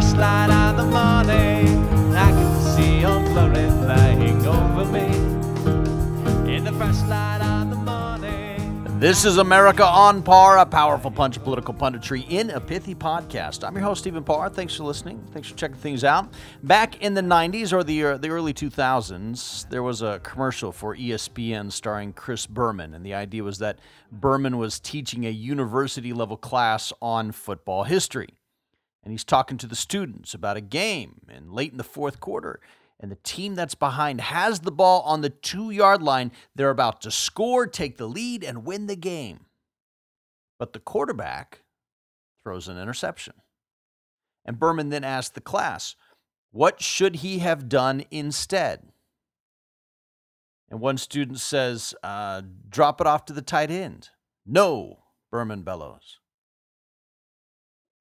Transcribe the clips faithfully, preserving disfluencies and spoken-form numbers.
first light of the morning. I can see your glory lying over me in the first light of the morning. This is America on Par, a powerful punch of political punditry in a pithy podcast. I'm your host, Stephen Parr. Thanks for listening. Thanks for checking things out. Back in the nineties or the, uh, the early two thousands, there was a commercial for E S P N starring Chris Berman, and the idea was that Berman was teaching a university-level class on football history. And he's talking to the students about a game and late in the fourth quarter. And the team that's behind has the ball on the two-yard line. They're about to score, take the lead, and win the game. But the quarterback throws an interception. And Berman then asked the class, what should he have done instead? And one student says, uh, drop it off to the tight end. No, Berman bellows.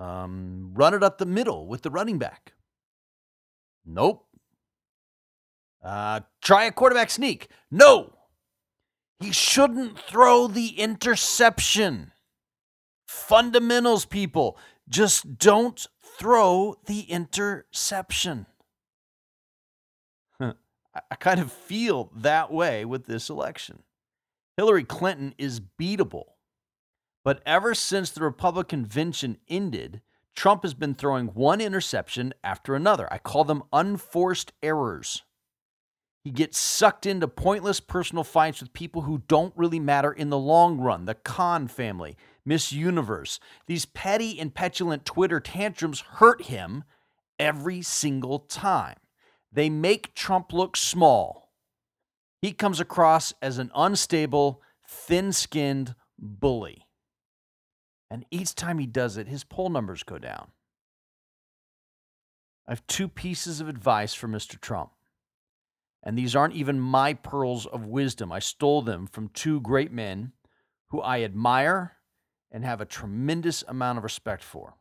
Um, run it up the middle with the running back. Nope. Uh, try a quarterback sneak. No! He shouldn't throw the interception. Fundamentals, people. Just don't throw the interception. Huh. I kind of feel that way with this election. Hillary Clinton is beatable. But ever since the Republican convention ended, Trump has been throwing one interception after another. I call them unforced errors. He gets sucked into pointless personal fights with people who don't really matter in the long run. The Khan family, Miss Universe. These petty and petulant Twitter tantrums hurt him every single time. They make Trump look small. He comes across as an unstable, thin-skinned bully. And each time he does it, his poll numbers go down. I have two pieces of advice for Mister Trump. And these aren't even my pearls of wisdom. I stole them from two great men who I admire and have a tremendous amount of respect for.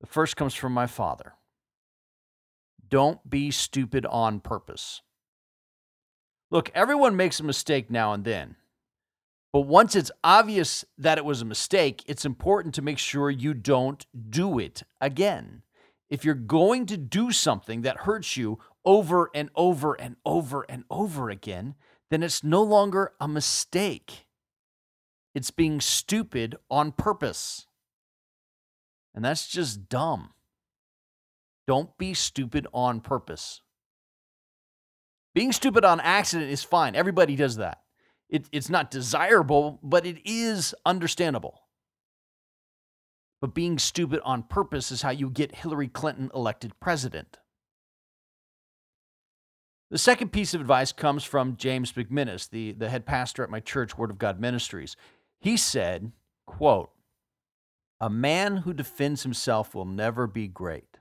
The first comes from my father. Don't be stupid on purpose. Look, everyone makes a mistake now and then. But once it's obvious that it was a mistake, it's important to make sure you don't do it again. If you're going to do something that hurts you over and over and over and over again, then it's no longer a mistake. It's being stupid on purpose. And that's just dumb. Don't be stupid on purpose. Being stupid on accident is fine. Everybody does that. It, it's not desirable, but it is understandable. But being stupid on purpose is how you get Hillary Clinton elected president. The second piece of advice comes from James McMinnis, the, the head pastor at my church, Word of God Ministries. He said, quote, "A man who defends himself will never be great."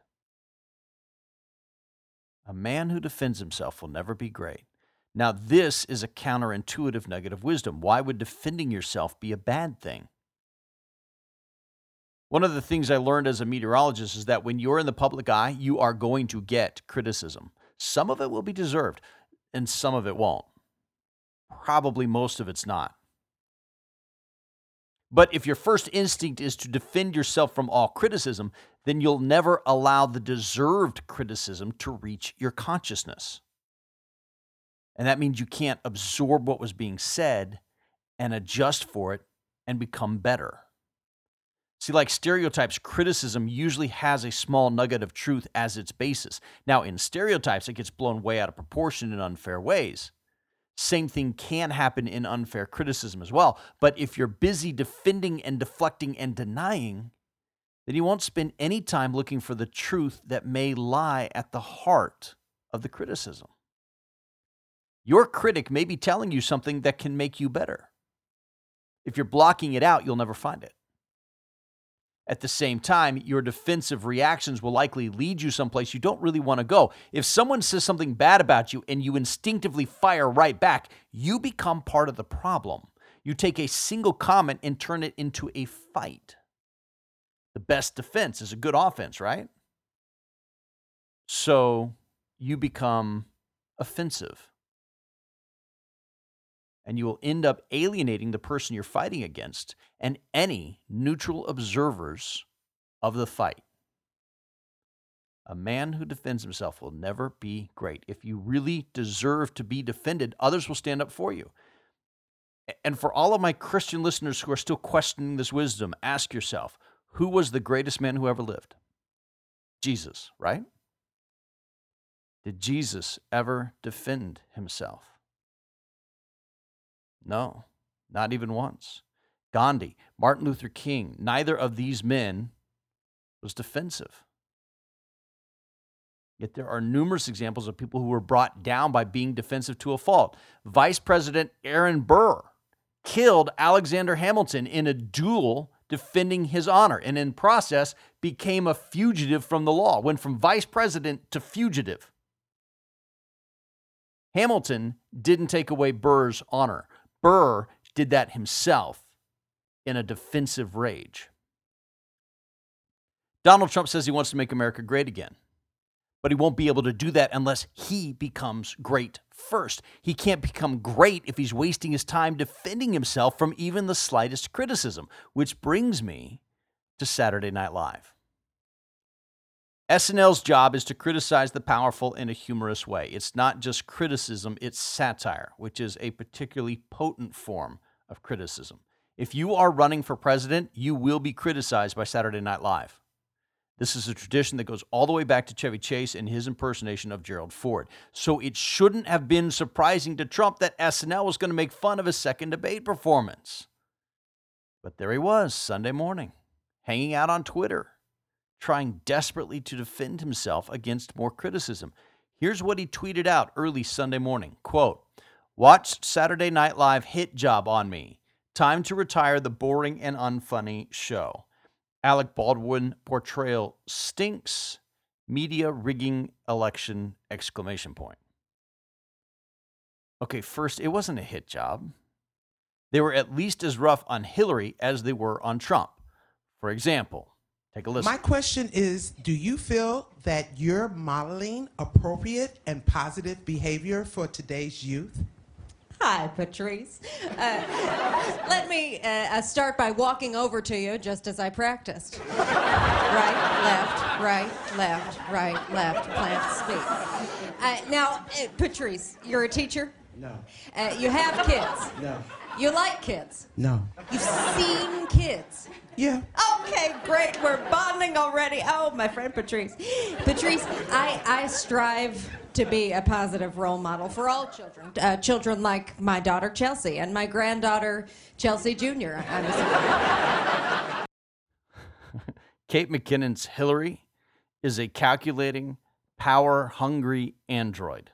A man who defends himself will never be great. Now, this is a counterintuitive nugget of wisdom. Why would defending yourself be a bad thing? One of the things I learned as a meteorologist is that when you're in the public eye, you are going to get criticism. Some of it will be deserved, and some of it won't. Probably most of it's not. But if your first instinct is to defend yourself from all criticism, then you'll never allow the deserved criticism to reach your consciousness. And that means you can't absorb what was being said and adjust for it and become better. See, like stereotypes, criticism usually has a small nugget of truth as its basis. Now, in stereotypes, it gets blown way out of proportion in unfair ways. Same thing can happen in unfair criticism as well. But if you're busy defending and deflecting and denying, then you won't spend any time looking for the truth that may lie at the heart of the criticism. Your critic may be telling you something that can make you better. If you're blocking it out, you'll never find it. At the same time, your defensive reactions will likely lead you someplace you don't really want to go. If someone says something bad about you and you instinctively fire right back, you become part of the problem. You take a single comment and turn it into a fight. The best defense is a good offense, right? So you become offensive. And you will end up alienating the person you're fighting against and any neutral observers of the fight. A man who defends himself will never be great. If you really deserve to be defended, others will stand up for you. And for all of my Christian listeners who are still questioning this wisdom, ask yourself, who was the greatest man who ever lived? Jesus, right? Did Jesus ever defend himself? No, not even once. Gandhi, Martin Luther King, neither of these men was defensive. Yet there are numerous examples of people who were brought down by being defensive to a fault. Vice President Aaron Burr killed Alexander Hamilton in a duel defending his honor, and in process became a fugitive from the law, went from vice president to fugitive. Hamilton didn't take away Burr's honor. Burr did that himself in a defensive rage. Donald Trump says he wants to make America great again. But he won't be able to do that unless he becomes great first. He can't become great if he's wasting his time defending himself from even the slightest criticism, which brings me to Saturday Night Live. S N L's job is to criticize the powerful in a humorous way. It's not just criticism, it's satire, which is a particularly potent form of criticism. If you are running for president, you will be criticized by Saturday Night Live. This is a tradition that goes all the way back to Chevy Chase and his impersonation of Gerald Ford. So it shouldn't have been surprising to Trump that S N L was going to make fun of his second debate performance. But there he was Sunday morning, hanging out on Twitter, trying desperately to defend himself against more criticism. Here's what he tweeted out early Sunday morning. Quote, "Watched Saturday Night Live hit job on me. Time to retire the boring and unfunny show. Alec Baldwin portrayal stinks. Media rigging election exclamation point." Okay, first, it wasn't a hit job. They were at least as rough on Hillary as they were on Trump. For example, take a listen. "My question is, do you feel that you're modeling appropriate and positive behavior for today's youth?" Hi, Patrice. Uh, let me uh, start by walking over to you just as I practiced. Right, left, right, left, right, left, plant, speak. Uh, now, uh, Patrice, you're a teacher? No. Uh, you have kids? No. You like kids? No. You've seen kids? Yeah. Okay, great. We're bonding already. Oh, my friend Patrice. Patrice, I, I strive to be a positive role model for all children. Uh, children like my daughter, Chelsea, and my granddaughter, Chelsea Junior I'm Kate McKinnon's Hillary is a calculating, power-hungry android.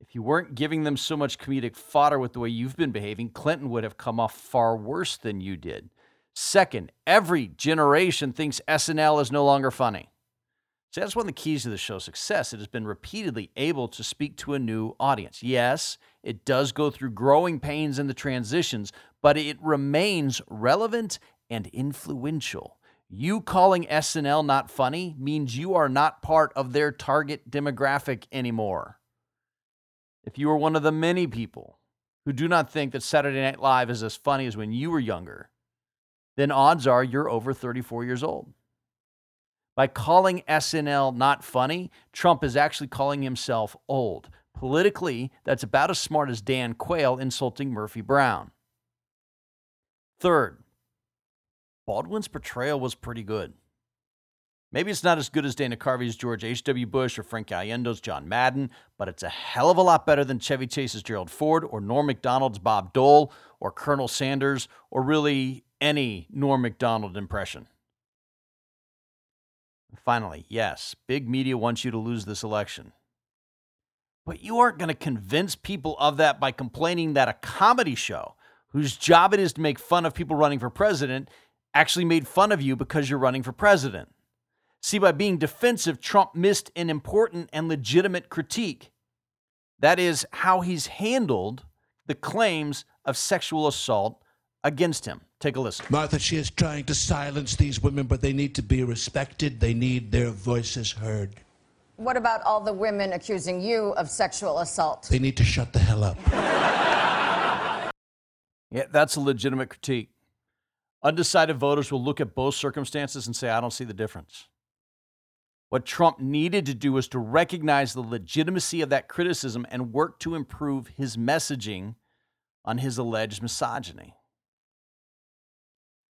If you weren't giving them so much comedic fodder with the way you've been behaving, Clinton would have come off far worse than you did. Second, every generation thinks S N L is no longer funny. So that's one of the keys to the show's success. It has been repeatedly able to speak to a new audience. Yes, it does go through growing pains in the transitions, but it remains relevant and influential. You calling S N L not funny means you are not part of their target demographic anymore. If you are one of the many people who do not think that Saturday Night Live is as funny as when you were younger, then odds are you're over thirty-four years old. By calling S N L not funny, Trump is actually calling himself old. Politically, that's about as smart as Dan Quayle insulting Murphy Brown. Third, Baldwin's portrayal was pretty good. Maybe it's not as good as Dana Carvey's George H W. Bush or Frank Gallendo's John Madden, but it's a hell of a lot better than Chevy Chase's Gerald Ford or Norm MacDonald's Bob Dole or Colonel Sanders or really any Norm MacDonald impression. Finally, yes, big media wants you to lose this election. But you aren't going to convince people of that by complaining that a comedy show, whose job it is to make fun of people running for president, actually made fun of you because you're running for president. See, by being defensive, Trump missed an important and legitimate critique. That is how he's handled the claims of sexual assault against him. Take a listen. "Martha, she is trying to silence these women, but they need to be respected. They need their voices heard." "What about all the women accusing you of sexual assault?" "They need to shut the hell up." Yeah, that's a legitimate critique. Undecided voters will look at both circumstances and say, I don't see the difference. What Trump needed to do was to recognize the legitimacy of that criticism and work to improve his messaging on his alleged misogyny.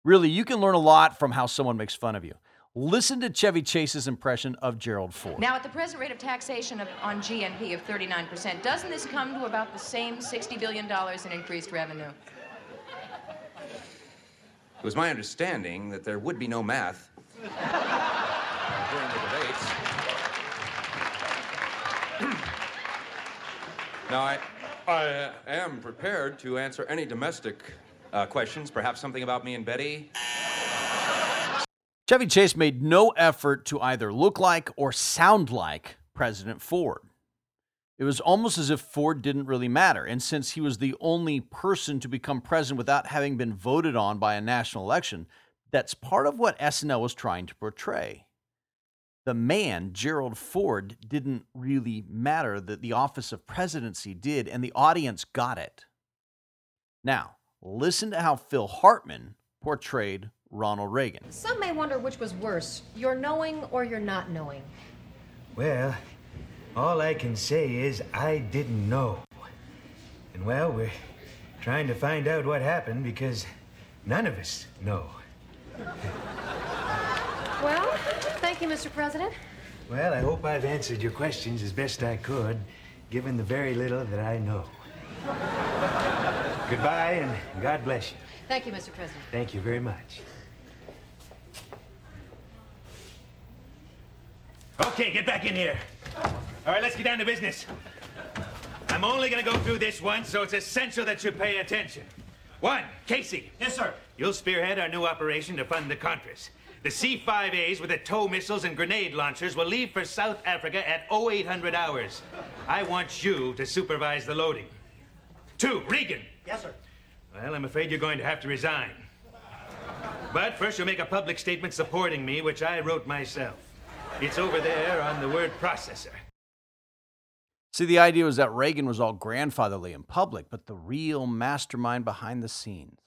Really, you can learn a lot from how someone makes fun of you. Listen to Chevy Chase's impression of Gerald Ford. Now, at the present rate of taxation of, on G N P of thirty-nine percent, doesn't this come to about the same sixty billion dollars in increased revenue? It was my understanding that there would be no math during the debates. Now, I, I am prepared to answer any domestic uh, questions, perhaps something about me and Betty. Chevy Chase made no effort to either look like or sound like President Ford. It was almost as if Ford didn't really matter, and since he was the only person to become president without having been voted on by a national election, that's part of what S N L was trying to portray. The man, Gerald Ford, didn't really matter, that the office of presidency did, and the audience got it. Now, listen to how Phil Hartman portrayed Ronald Reagan. Some may wonder which was worse, your knowing or your not knowing. Well, all I can say is I didn't know. And well, we're trying to find out what happened because none of us know. Well, thank you, Mister President. Well, I hope I've answered your questions as best I could, given the very little that I know. Goodbye, and God bless you. Thank you, Mister President. Thank you very much. Okay, get back in here. All right, let's get down to business. I'm only gonna go through this once, so it's essential that you pay attention. One, Casey. Yes, sir. You'll spearhead our new operation to fund the Contras. The C five As with the tow missiles and grenade launchers will leave for South Africa at oh eight hundred hours. I want you to supervise the loading. Two, Reagan. Yes, sir. Well, I'm afraid you're going to have to resign. But first you'll make a public statement supporting me, which I wrote myself. It's over there on the word processor. See, the idea was that Reagan was all grandfatherly in public, but the real mastermind behind the scenes.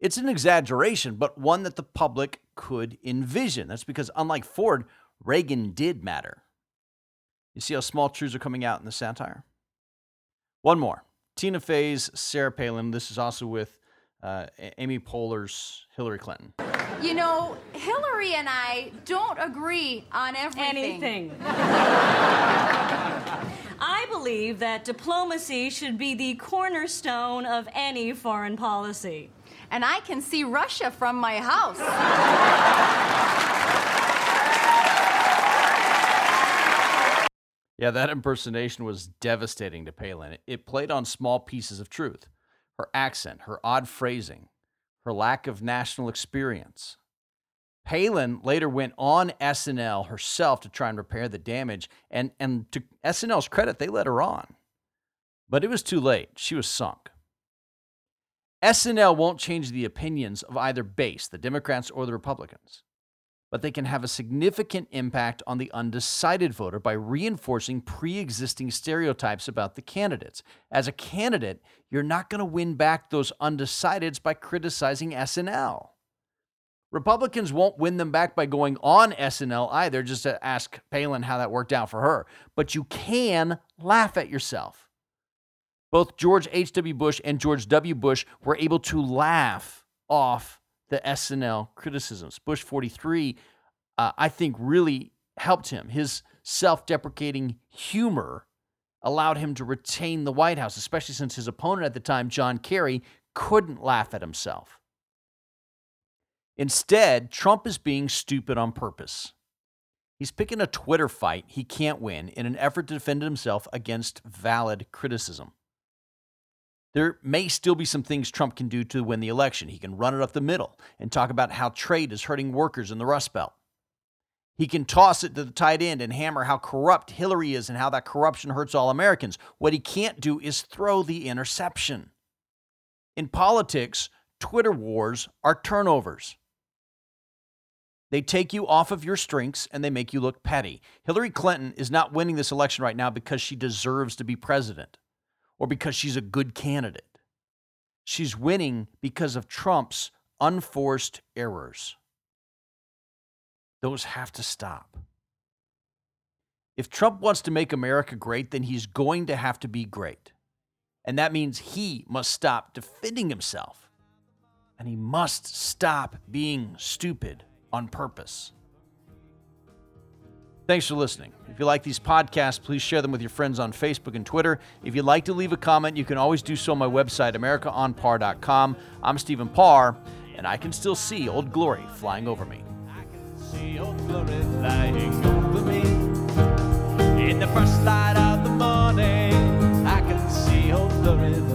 It's an exaggeration, but one that the public could envision. That's because, unlike Ford, Reagan did matter. You see how small truths are coming out in the satire? One more. Tina Fey's Sarah Palin. This is also with uh, Amy Poehler's Hillary Clinton. You know, Hillary and I don't agree on everything. Anything. I believe that diplomacy should be the cornerstone of any foreign policy. And I can see Russia from my house. Yeah, that impersonation was devastating to Palin. It played on small pieces of truth. Her accent, her odd phrasing, her lack of national experience. Palin later went on S N L herself to try and repair the damage, and, and to S N L's credit, they let her on. But it was too late. She was sunk. S N L won't change the opinions of either base, the Democrats or the Republicans, but they can have a significant impact on the undecided voter by reinforcing pre-existing stereotypes about the candidates. As a candidate, you're not going to win back those undecideds by criticizing S N L. Republicans won't win them back by going on S N L either, just to ask Palin how that worked out for her. But you can laugh at yourself. Both George H W. Bush and George W. Bush were able to laugh off the S N L criticisms. Bush forty-three, uh, I think, really helped him. His self-deprecating humor allowed him to retain the White House, especially since his opponent at the time, John Kerry, couldn't laugh at himself. Instead, Trump is being stupid on purpose. He's picking a Twitter fight he can't win in an effort to defend himself against valid criticism. There may still be some things Trump can do to win the election. He can run it up the middle and talk about how trade is hurting workers in the Rust Belt. He can toss it to the tight end and hammer how corrupt Hillary is and how that corruption hurts all Americans. What he can't do is throw the interception. In politics, Twitter wars are turnovers. They take you off of your strengths and they make you look petty. Hillary Clinton is not winning this election right now because she deserves to be president or because she's a good candidate. She's winning because of Trump's unforced errors. Those have to stop. If Trump wants to make America great, then he's going to have to be great. And that means he must stop defending himself. And he must stop being stupid on purpose. Thanks for listening. If you like these podcasts, please share them with your friends on Facebook and Twitter. If you'd like to leave a comment, you can always do so on my website, America On Par dot com. I'm Stephen Parr, and I can still see Old Glory flying over me. I can see Old Glory flying over me. In the first light of the morning, I can see Old Glory.